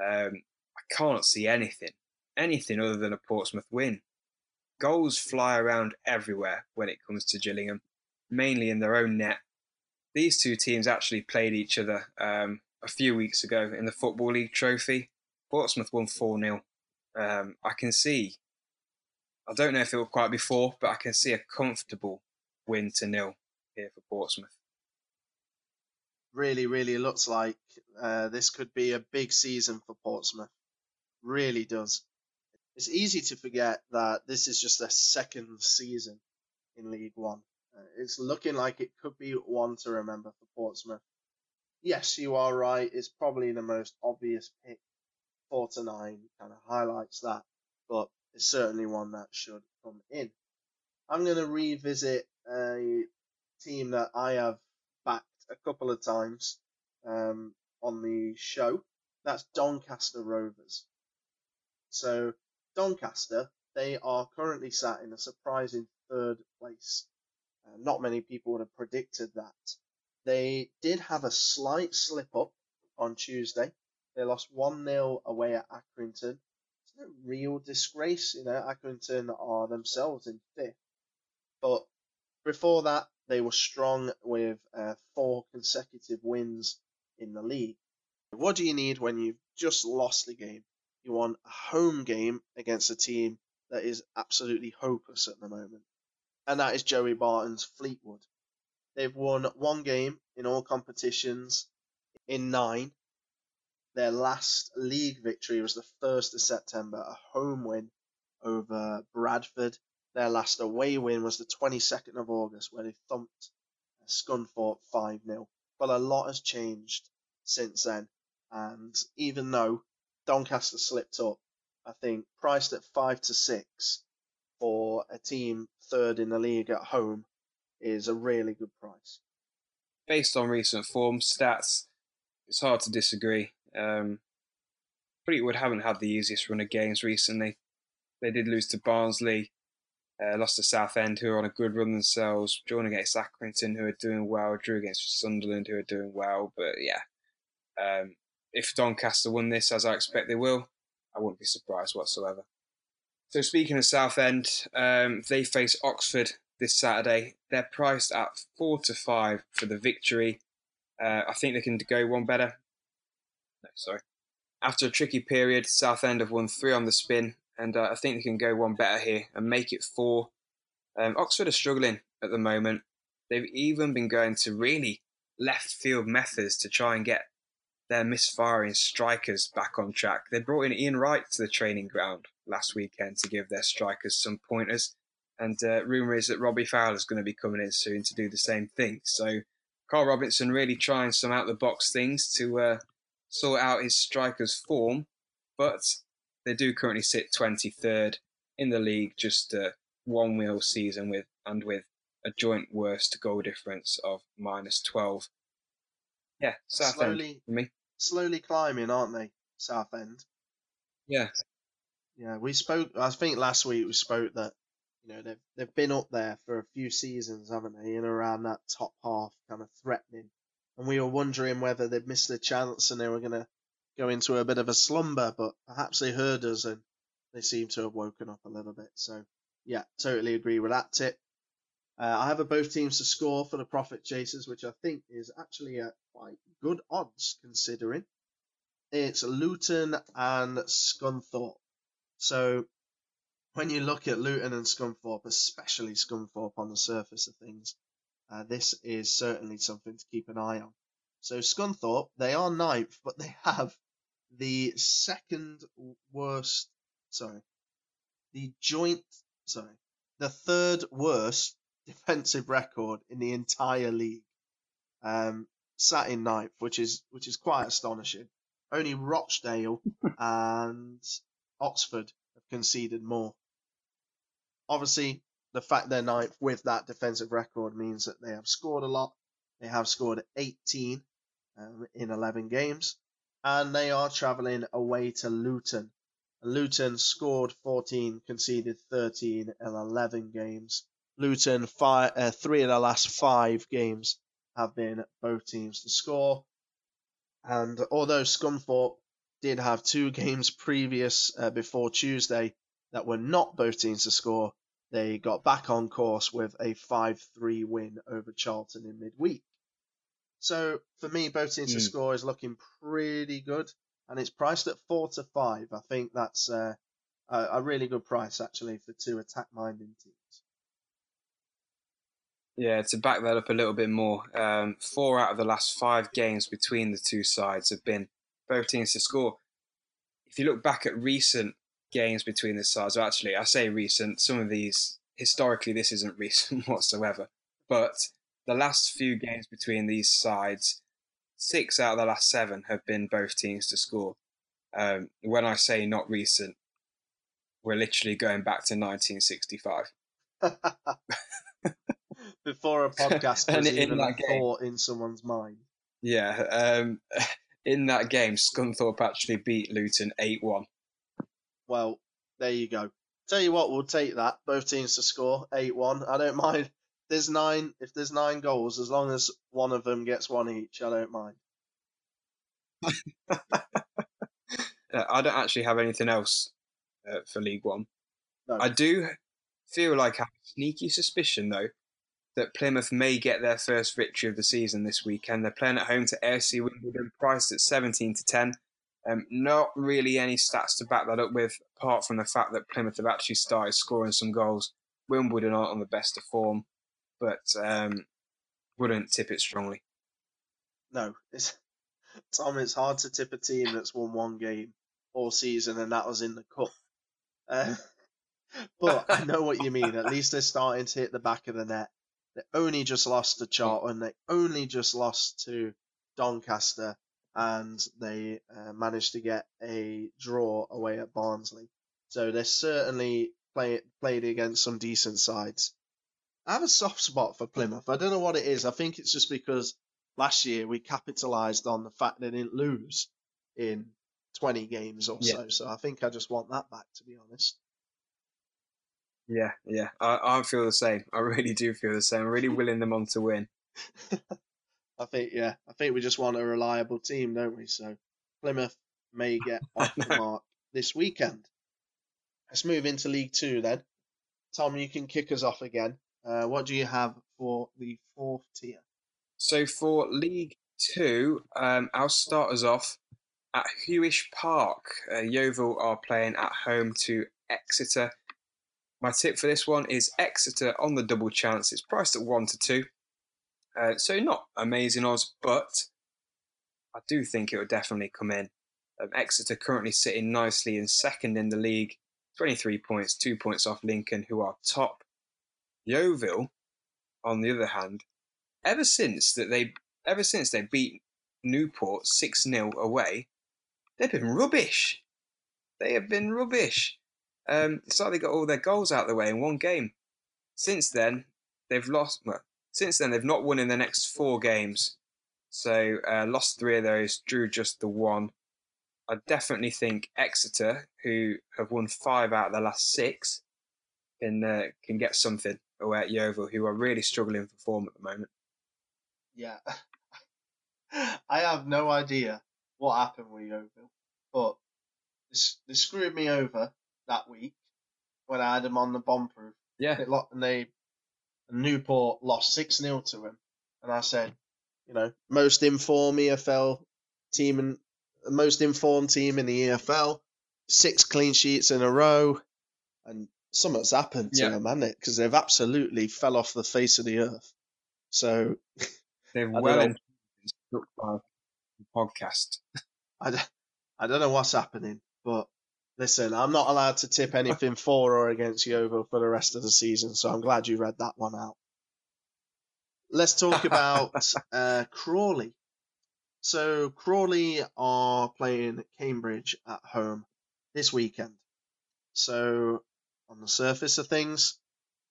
Um, I can't see anything, anything other than a Portsmouth win. Goals fly around everywhere when it comes to Gillingham, mainly in their own net. These two teams actually played each other um, a few weeks ago in the Football League trophy. Portsmouth won four nil. Um, I can see, I don't know if it will quite be four, but I can see a comfortable win to nil here for Portsmouth. Really, really looks like uh, this could be a big season for Portsmouth. Really does. It's easy to forget that this is just their second season in League One. Uh, it's looking like it could be one to remember for Portsmouth. Yes, you are right. It's probably the most obvious pick. Four to nine kind of highlights that, but it's certainly one that should come in. I'm going to revisit a team that I have backed a couple of times um, on the show. That's Doncaster Rovers. So Doncaster, they are currently sat in a surprising third place. Uh, not many people would have predicted that. They did have a slight slip-up on Tuesday. They lost one nil away at Accrington. It's no real disgrace, you know. Accrington are themselves in fifth. But before that, they were strong with uh, four consecutive wins in the league. What do you need when you've just lost the game? You want a home game against a team that is absolutely hopeless at the moment. And that is Joey Barton's Fleetwood. They've won one game in all competitions in nine. Their last league victory was the first of September, a home win over Bradford. Their last away win was the twenty-second of August, where they thumped Scunthorpe five nil. But a lot has changed since then. And even though Doncaster slipped up, I think priced at five to six for a team third in the league at home, is a really good price. Based on recent form stats, it's hard to disagree. Um, Fleetwood haven't had the easiest run of games recently. They did lose to Barnsley, uh, lost to Southend, who are on a good run themselves, drawn against Accrington, who are doing well, drew against Sunderland, who are doing well. But yeah, um, if Doncaster won this, as I expect they will, I wouldn't be surprised whatsoever. So speaking of Southend, um, they face Oxford this Saturday. They're priced at four to five for the victory. Uh, I think they can go one better. No, sorry. After a tricky period, Southend have won three on the spin, and uh, I think they can go one better here and make it four. Um, Oxford are struggling at the moment. They've even been going to really left field methods to try and get their misfiring strikers back on track. They brought in Ian Wright to the training ground last weekend to give their strikers some pointers, and uh, rumour is that Robbie Fowler is going to be coming in soon to do the same thing. So Carl Robinson really trying some out-the-box things to uh, sort out his strikers' form, but they do currently sit twenty-third in the league, just a one-nil season with and with a joint worst goal difference of minus twelve. Yeah, Southend slowly, for me. Slowly climbing, aren't they, Southend? Yeah. Yeah, we spoke, I think last week we spoke that, you know, they've, they've been up there for a few seasons, haven't they, in around that top half, kind of threatening. And we were wondering whether they'd missed their chance and they were going to go into a bit of a slumber, but perhaps they heard us and they seem to have woken up a little bit. So, yeah, totally agree with that tip. Uh, I have a both teams to score for the Profit Chasers, which I think is actually at quite good odds considering. It's Luton and Scunthorpe. So when you look at Luton and Scunthorpe, especially Scunthorpe on the surface of things, uh, this is certainly something to keep an eye on. So Scunthorpe, they are ninth, but they have the second worst, sorry, the joint, sorry, the third worst defensive record in the entire league, um, sat in ninth, which is which is quite astonishing. Only Rochdale and Oxford have conceded more. Obviously, the fact they're ninth with that defensive record means that they have scored a lot. They have scored eighteen um, in eleven games, and they are travelling away to Luton. Luton scored fourteen, conceded thirteen in eleven games. Luton, five, uh, three of the last five games have been both teams to score. And although Scunthorpe did have two games previous uh, before Tuesday that were not both teams to score, they got back on course with a five three win over Charlton in midweek. So for me, both teams mm. to score is looking pretty good. And it's priced at four to five. I think that's uh, a, a really good price, actually, for two attack-minded teams. Yeah, to back that up a little bit more, um, four out of the last five games between the two sides have been both teams to score. If you look back at recent games between the sides, well, actually, I say recent, some of these, historically, this isn't recent whatsoever, but the last few games between these sides, six out of the last seven have been both teams to score. Um, when I say not recent, we're literally going back to nineteen sixty-five. Before a podcast was even a thought in someone's mind. Yeah. Um, in that game, Scunthorpe actually beat Luton eight one. Well, there you go. Tell you what, we'll take that. Both teams to score, eight one. I don't mind. There's nine. If there's nine goals, as long as one of them gets one each, I don't mind. I don't actually have anything else uh, for League One. No. I do feel like I have a sneaky suspicion, though, that Plymouth may get their first victory of the season this weekend. They're playing at home to A F C Wimbledon, priced at seventeen to ten. Um, not really any stats to back that up with, apart from the fact that Plymouth have actually started scoring some goals. Wimbledon aren't on the best of form, but um, wouldn't tip it strongly. No, it's, Tom, it's hard to tip a team that's won one game all season, and that was in the cup. Uh, but I know what you mean. At least they're starting to hit the back of the net. They only just lost to Charlton. They only just lost to Doncaster, and they uh, managed to get a draw away at Barnsley. So they certainly play, played against some decent sides. I have a soft spot for Plymouth. I don't know what it is. I think it's just because last year we capitalised on the fact they didn't lose in twenty games or yeah. so. So I think I just want that back, to be honest. Yeah, yeah, I, I feel the same. I really do feel the same. I'm really willing them on to win. I think, yeah, I think we just want a reliable team, don't we? So Plymouth may get off the mark this weekend. Let's move into League Two then. Tom, you can kick us off again. Uh, what do you have for the fourth tier? So for League Two, um, I'll start us off at Hewish Park. Uh, Yeovil are playing at home to Exeter. My tip for this one is Exeter on the double chance. It's priced at one to two. Uh, so not amazing odds, but I do think it will definitely come in. Um, Exeter currently sitting nicely in second in the league. twenty-three points, two points off Lincoln, who are top. Yeovil, on the other hand, ever since that they ever since they beat Newport six nil away, they've been rubbish. They have been rubbish. Um, it's like they got all their goals out of the way in one game. Since then, they've lost. Well, since then, they've not won in the next four games. So uh, lost three of those, drew just the one. I definitely think Exeter, who have won five out of the last six, can uh, can get something away at Yeovil, who are really struggling for form at the moment. Yeah, I have no idea what happened with Yeovil, but they screwed me over that week when I had them on the bomb-proof. Yeah, they locked, and they and Newport lost six nil to him, and I said, you know, most informed E F L team and. The most informed team in the E F L, six clean sheets in a row, and something's happened to yeah. them, hasn't it? Because they've absolutely fell off the face of the earth. So they've well been struck by the podcast. I don't, I don't know what's happening, but listen, I'm not allowed to tip anything for or against Yeovil for the rest of the season, so I'm glad you read that one out. Let's talk about uh, Crawley. So, Crawley are playing Cambridge at home this weekend. So, on the surface of things,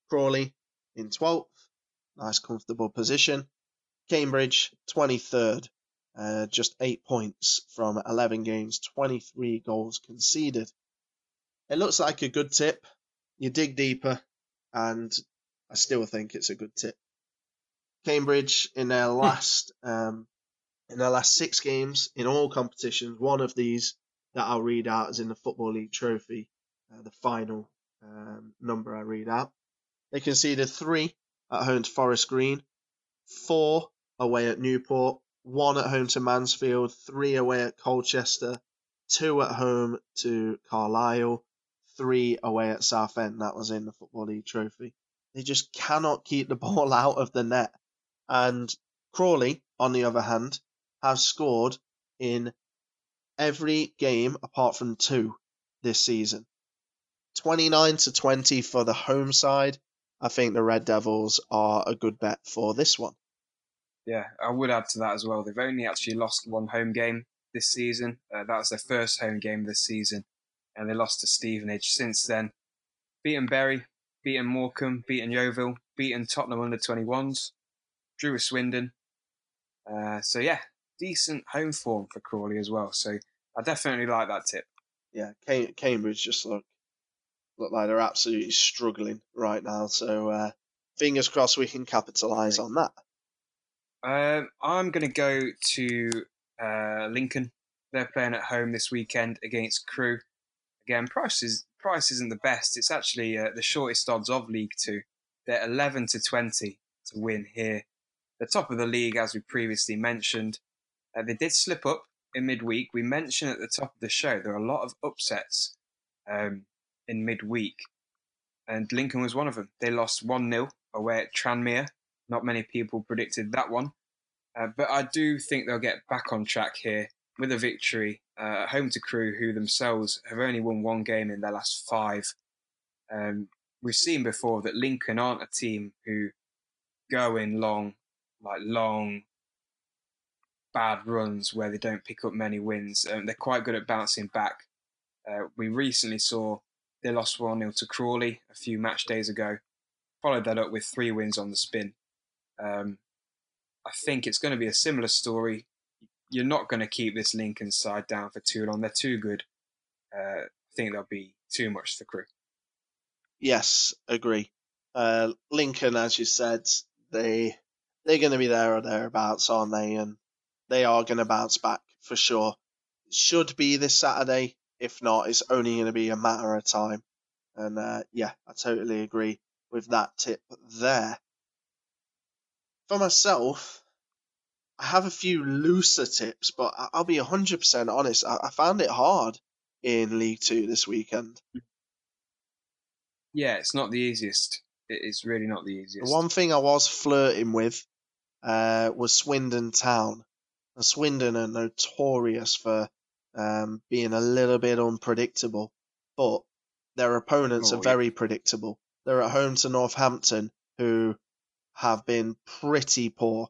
Crawley in twelfth, nice comfortable position. Cambridge twenty-third, uh, just eight points from eleven games, twenty-three goals conceded. It looks like a good tip. You dig deeper, and I still think it's a good tip. Cambridge in their last... um, In their last six games in all competitions, one of these that I'll read out is in the Football League Trophy, uh, the final um, number I read out. They conceded three at home to Forest Green, four away at Newport, one at home to Mansfield, three away at Colchester, two at home to Carlisle, three away at Southend. That was in the Football League Trophy. They just cannot keep the ball out of the net. And Crawley, on the other hand, have scored in every game apart from two this season. twenty-nine to twenty for the home side. I think the Red Devils are a good bet for this one. Yeah, I would add to that as well. They've only actually lost one home game this season. Uh, that was their first home game this season, and they lost to Stevenage since then. Beaten Bury, beaten Morecambe, beaten Yeovil, beaten Tottenham under twenty-ones, drew with Swindon. Uh, so, yeah. Decent home form for Crawley as well, so I definitely like that tip. Yeah, Cambridge just look look like they're absolutely struggling right now, so uh, fingers crossed we can capitalise on that. Um, I'm going to go to uh, Lincoln. They're playing at home this weekend against Crewe. Again, price, is, price isn't the best. It's actually uh, the shortest odds of League Two. They're eleven to twenty to win here. They're top of the league, as we previously mentioned. Uh, they did slip up in midweek. We mentioned at the top of the show there are a lot of upsets um, in midweek, and Lincoln was one of them. They lost one nil away at Tranmere. Not many people predicted that one, uh, but I do think they'll get back on track here with a victory uh, home to Crewe, who themselves have only won one game in their last five. Um, we've seen before that Lincoln aren't a team who go in long, like long, bad runs where they don't pick up many wins. Um, they're quite good at bouncing back. Uh, we recently saw they lost one nil to Crawley a few match days ago, followed that up with three wins on the spin. Um, I think it's going to be a similar story. You're not going to keep this Lincoln side down for too long. They're too good. Uh, I think they'll be too much for Crewe. Yes, agree. Uh, Lincoln, as you said, they, they're going to be there or thereabouts, aren't they? And they are going to bounce back for sure. Should be this Saturday. If not, it's only going to be a matter of time And uh, yeah, I totally agree with that tip there. For myself, I have a few looser tips, but I'll be one hundred percent honest. I found it hard in League two this weekend. Yeah, it's not the easiest. It's really not the easiest. One thing I was flirting with uh, was Swindon Town. And Swindon are notorious for um, being a little bit unpredictable, but their opponents oh, are very yeah. predictable. They're at home to Northampton, who have been pretty poor.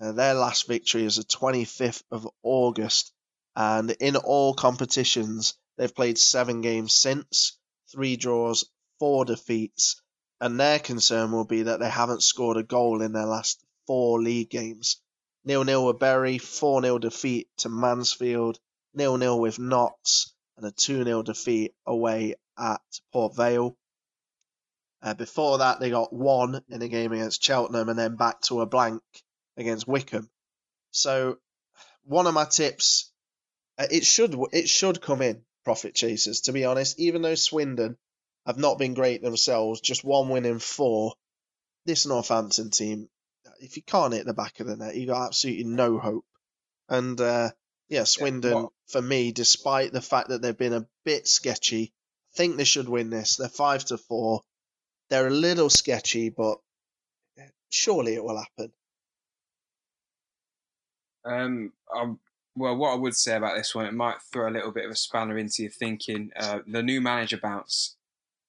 Uh, their last victory is the twenty-fifth of August, and in all competitions, they've played seven games since, three draws, four defeats, and their concern will be that they haven't scored a goal in their last four league games. nil nil with Bury, four nil defeat to Mansfield, nil nil with Notts, and a two nil defeat away at Port Vale. Uh, before that, they got one in a game against Cheltenham and then back to a blank against Wickham. So one of my tips, uh, it should it should come in, Profit Chasers, to be honest. Even though Swindon have not been great themselves, just one win in four, this Northampton team, if you can't hit the back of the net, you've got absolutely no hope. And, uh, yeah, Swindon, yeah, for me, despite the fact that they've been a bit sketchy, I think they should win this. They're five to four. They're a little sketchy, but surely it will happen. Um, I'm, well, what I would say about this one, it might throw a little bit of a spanner into your thinking. Uh, the new manager bounce,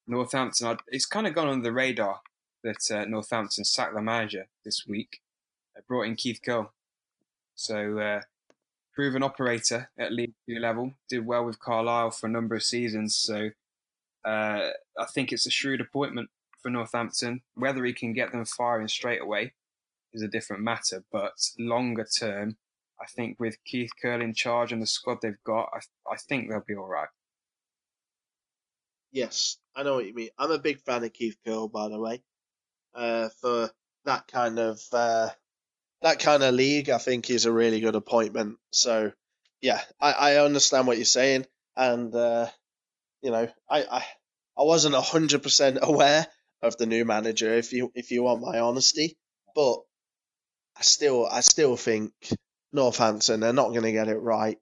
Northampton. It's kind of gone under the radar that uh, Northampton sacked the manager this week. They brought in Keith Cole, so uh, proven operator at League two level. Did well with Carlisle for a number of seasons, so uh, I think it's a shrewd appointment for Northampton. Whether he can get them firing straight away is a different matter, but longer term, I think with Keith Curl in charge and the squad they've got, I, th- I think they'll be all right. Yes, I know what you mean. I'm a big fan of Keith Curl, by the way. Uh, for that kind of uh, that kind of league, I think he's a really good appointment. So, yeah, I, I understand what you're saying, and uh, you know, I I, I wasn't a hundred percent aware of the new manager, if you if you want my honesty, but I still I still think Northampton, they're not going to get it right,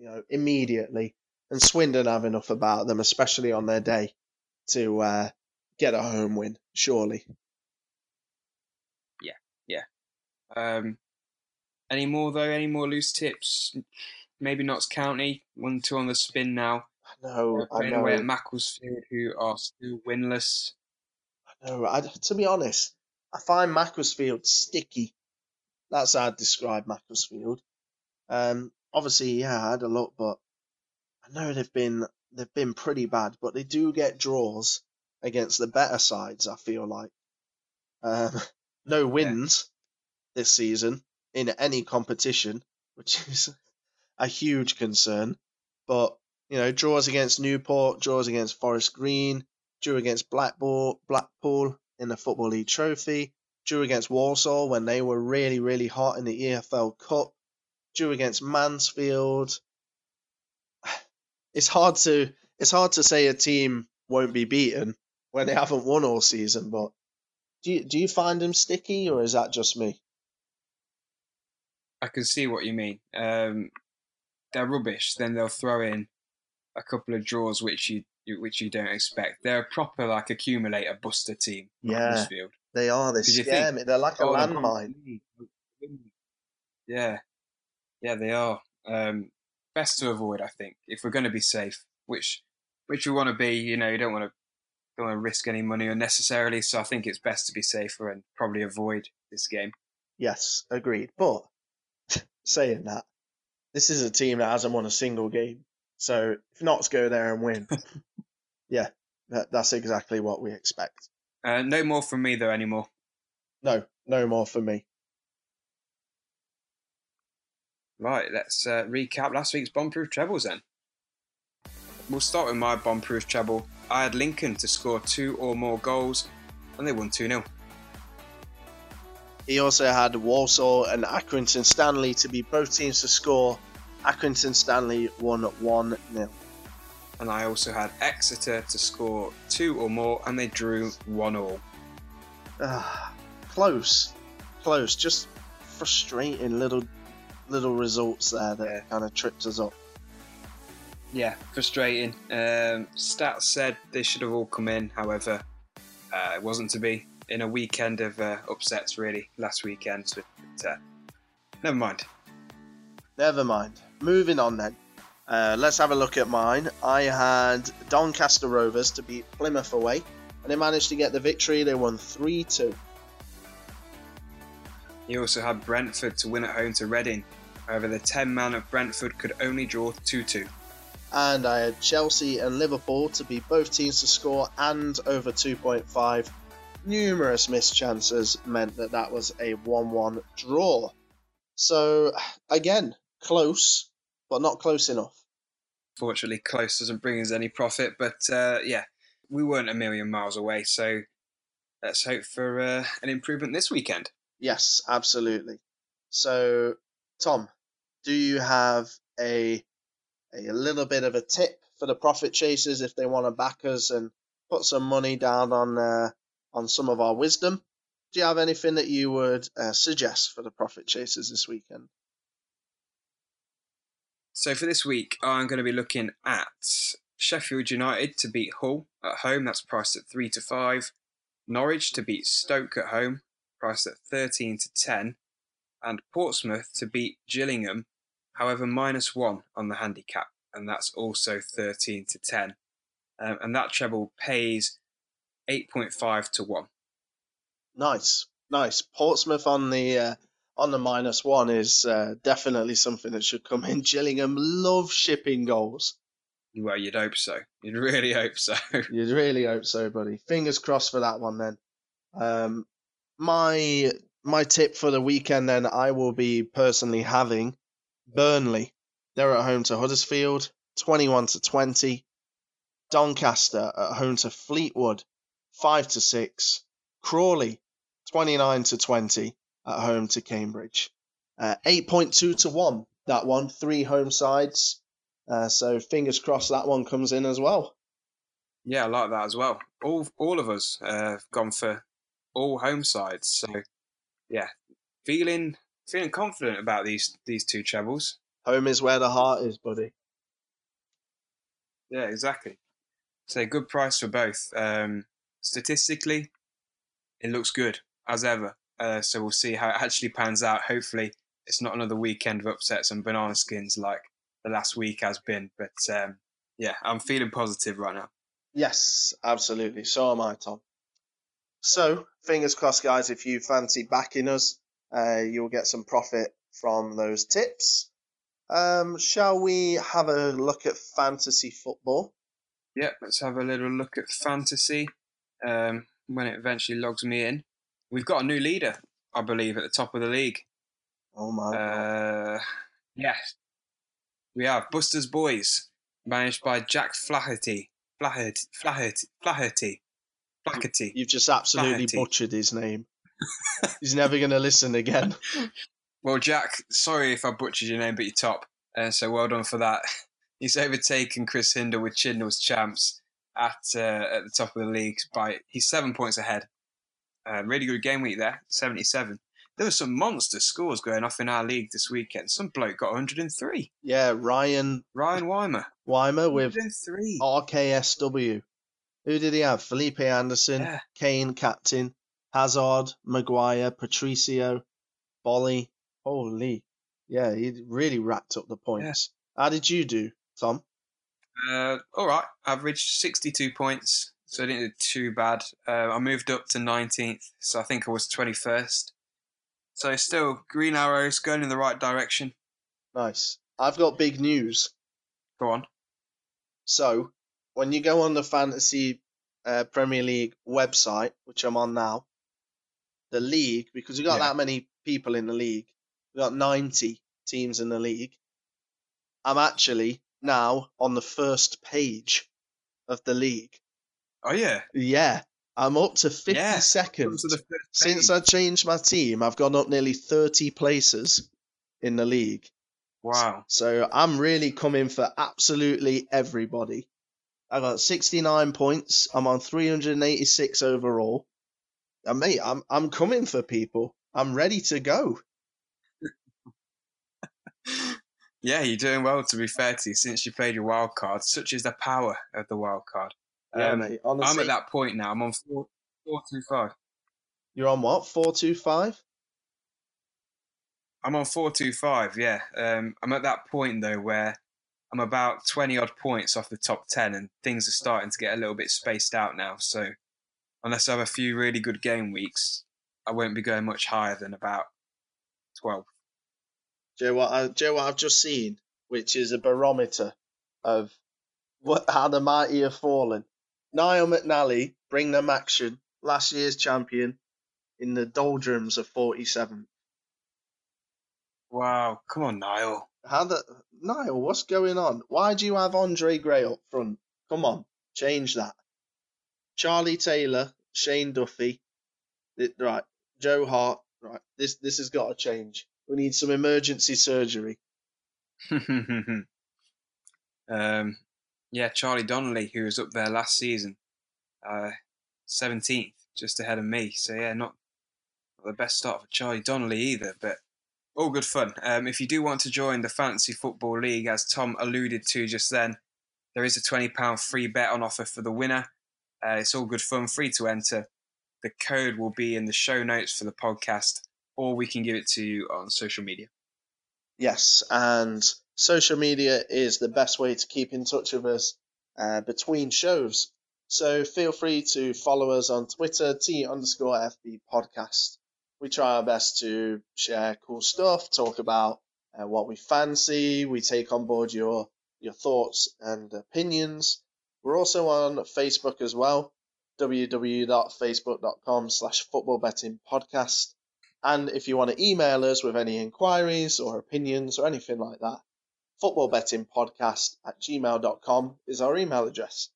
you know, immediately, and Swindon have enough about them, especially on their day, to uh, get a home win, surely. Yeah. Um, any more, though? Any more loose tips? Maybe Notts County, one two on the spin now. I know, I know. Away at Macclesfield, who are still winless. I know. I, to be honest, I find Macclesfield sticky. That's how I'd describe Macclesfield. Um, obviously, yeah, I had a look, but I know they've been they've been pretty bad, but they do get draws against the better sides, I feel like. Um... No wins yeah. this season in any competition, which is a huge concern. But, you know, draws against Newport, draws against Forest Green, drew against Blackpool, Blackpool in the Football League Trophy, drew against Walsall when they were really, really hot in the E F L Cup, drew against Mansfield. It's hard to it's hard to say a team won't be beaten when they haven't won all season, but Do you, do you find them sticky, or is that just me? I can see what you mean. Um, they're rubbish. Then they'll throw in a couple of draws which you which you don't expect. They're a proper like accumulator buster team. Yeah, they are. They scare me. They're like a oh, landmine. Yeah, yeah, they are. Um, best to avoid, I think, if we're going to be safe, which which we want to be. You know, you don't want to. Don't want to risk any money unnecessarily, so I think it's best to be safer and probably avoid this game. Yes, agreed. But saying that, this is a team that hasn't won a single game, so if Notts go there and win, yeah, that, that's exactly what we expect. Uh, no more from me though anymore. No, no more from me. Right, let's uh, recap last week's bombproof trebles then. We'll start with my bombproof treble. I had Lincoln to score two or more goals, and they won two nil. He also had Walsall and Accrington Stanley to be both teams to score. Accrington Stanley won one nil. and I also had Exeter to score two or more, and they drew one all. Ah, close, close. Just frustrating little little results there that yeah. kind of tripped us up. Yeah, frustrating. Um, stats said they should have all come in, however, uh, it wasn't to be. In a weekend of uh, upsets, really, last weekend. So, uh, never mind. Never mind. Moving on then. Uh, let's have a look at mine. I had Doncaster Rovers to beat Plymouth away, and they managed to get the victory. They won three two. You also had Brentford to win at home to Reading. However, the ten man of Brentford could only draw two two. And I had Chelsea and Liverpool to beat both teams to score and over two point five. Numerous missed chances meant that that was a one one draw. So, again, close, but not close enough. Fortunately, close doesn't bring us any profit, but uh, yeah, we weren't a million miles away, so let's hope for uh, an improvement this weekend. Yes, absolutely. So, Tom, do you have a... a little bit of a tip for the profit chasers if they want to back us and put some money down on uh, on some of our wisdom? Do you have anything that you would uh, suggest for the profit chasers this weekend? So for this week, I'm going to be looking at Sheffield United to beat Hull at home. That's priced at three to five. Norwich to beat Stoke at home, priced at thirteen to ten, and Portsmouth to beat Gillingham. However, minus one on the handicap, and that's also thirteen to ten. Um, and that treble pays eight point five to one. Nice, nice. Portsmouth on the uh, on the minus one is uh, definitely something that should come in. Gillingham love shipping goals. Well, you'd hope so. You'd really hope so. You'd really hope so, buddy. Fingers crossed for that one then. Um, my my tip for the weekend then, I will be personally having Burnley, they're at home to Huddersfield, twenty-one to twenty. Doncaster at home to Fleetwood, five to six. Crawley, twenty-nine to twenty at home to Cambridge. Uh, eight point two to one, that one, three home sides. Uh, so fingers crossed that one comes in as well. Yeah, I like that as well. All all of us uh, have gone for all home sides. So, yeah, feeling... Feeling confident about these these two trebles. Home is where the heart is, buddy. Yeah, exactly. So good price for both. Um, statistically, it looks good as ever. Uh, so we'll see how it actually pans out. Hopefully, it's not another weekend of upsets and banana skins like the last week has been. But um, yeah, I'm feeling positive right now. Yes, absolutely. So am I, Tom. So fingers crossed, guys. If you fancy backing us, Uh, you'll get some profit from those tips. Um, shall we have a look at fantasy football? Yep, let's have a little look at fantasy um, when it eventually logs me in. We've got a new leader, I believe, at the top of the league. Oh, my uh, God. Yes. We have Buster's Boys, managed by Jack Flaherty. Flaherty. Flaherty. Flaherty. Flaherty. You've just absolutely Flaherty. butchered his name. He's never going to listen again. Well, Jack, sorry if I butchered your name, but you're top. Uh, so well done for that. He's overtaken Chris Hinder with Chidnell's champs at uh, at the top of the league. By he's seven points ahead. Uh, really good game week there, seventy-seven. There were some monster scores going off in our league this weekend. Some bloke got one hundred and three. Yeah, Ryan. Ryan Weimer. Weimer with one hundred and three. R K S W. Who did he have? Felipe Anderson, yeah. Kane, captain. Hazard, Maguire, Patricio, Bolly. Holy. Yeah, he really racked up the points. Yeah. How did you do, Tom? Uh, all right. Averaged sixty-two points, so I didn't do too bad. Uh, I moved up to nineteenth, so I think I was twenty-first. So still green arrows, going in the right direction. Nice. I've got big news. Go on. So when you go on the Fantasy uh, Premier League website, which I'm on now, the league, because we've got yeah. that many people in the league, we've got ninety teams in the league. I'm actually now on the first page of the league. Oh, yeah? Yeah. I'm up to fifty-second. Yeah, since I changed my team, I've gone up nearly thirty places in the league. Wow. So, so I'm really coming for absolutely everybody. I got sixty-nine points. I'm on three hundred eighty-six overall. And mate, I'm I'm coming for people. I'm ready to go. Yeah, you're doing well, to be fair to you, since you played your wild card. Such is the power of the wild card. Yeah, um, mate, honestly, I'm at that point now. I'm on four, four two five. You're on what? Four two five? I'm on four two five, yeah. Um, I'm at that point though where I'm about twenty odd points off the top ten, and things are starting to get a little bit spaced out now. So unless I have a few really good game weeks, I won't be going much higher than about twelve. Do you know what, I, do you know what I've just seen, which is a barometer of what how the mighty have fallen? Niall McNally, bring them action, last year's champion, in the doldrums of forty-seventh. Wow, come on, Niall. How the Niall, what's going on? Why do you have Andre Gray up front? Come on, change that. Charlie Taylor, Shane Duffy, it, right? Joe Hart, right? This this has got to change. We need some emergency surgery. um, yeah, Charlie Donnelly, who was up there last season, uh, seventeenth, just ahead of me. So yeah, not, not the best start for Charlie Donnelly either, but all good fun. Um, if you do want to join the Fantasy Football League, as Tom alluded to just then, there is a twenty pounds free bet on offer for the winner. Uh, it's all good fun, free to enter. The code will be in the show notes for the podcast, or we can give it to you on social media. Yes, and social media is the best way to keep in touch with us uh, between shows. So feel free to follow us on Twitter, T underscore FB podcast. We try our best to share cool stuff, talk about uh, what we fancy. We take on board your, your thoughts and opinions. We're also on Facebook as well, www.facebook.com slash football betting podcast. And if you want to email us with any inquiries or opinions or anything like that, footballbettingpodcast at gmail dot com is our email address.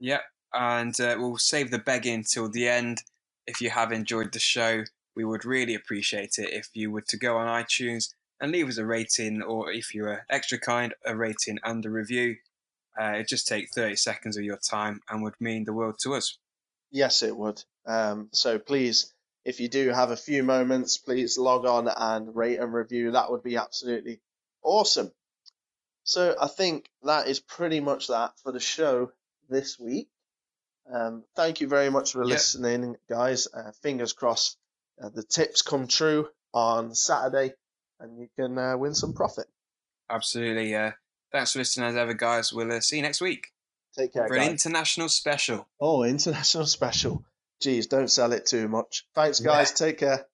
Yep, and uh, we'll save the begging till the end. If you have enjoyed the show, we would really appreciate it if you were to go on iTunes and leave us a rating, or if you were extra kind, a rating and a review. Uh, it'd just take thirty seconds of your time and would mean the world to us. Yes, it would. Um, so please, if you do have a few moments, please log on and rate and review. That would be absolutely awesome. So I think that is pretty much that for the show this week. Um, thank you very much for listening, yep. guys. Uh, fingers crossed uh, the tips come true on Saturday and you can uh, win some profit. Absolutely. Uh, thanks for listening as ever, guys. We'll uh, see you next week. Take care, for guys. An international special. Oh, international special. Jeez, don't sell it too much. Thanks, guys. Yeah. Take care.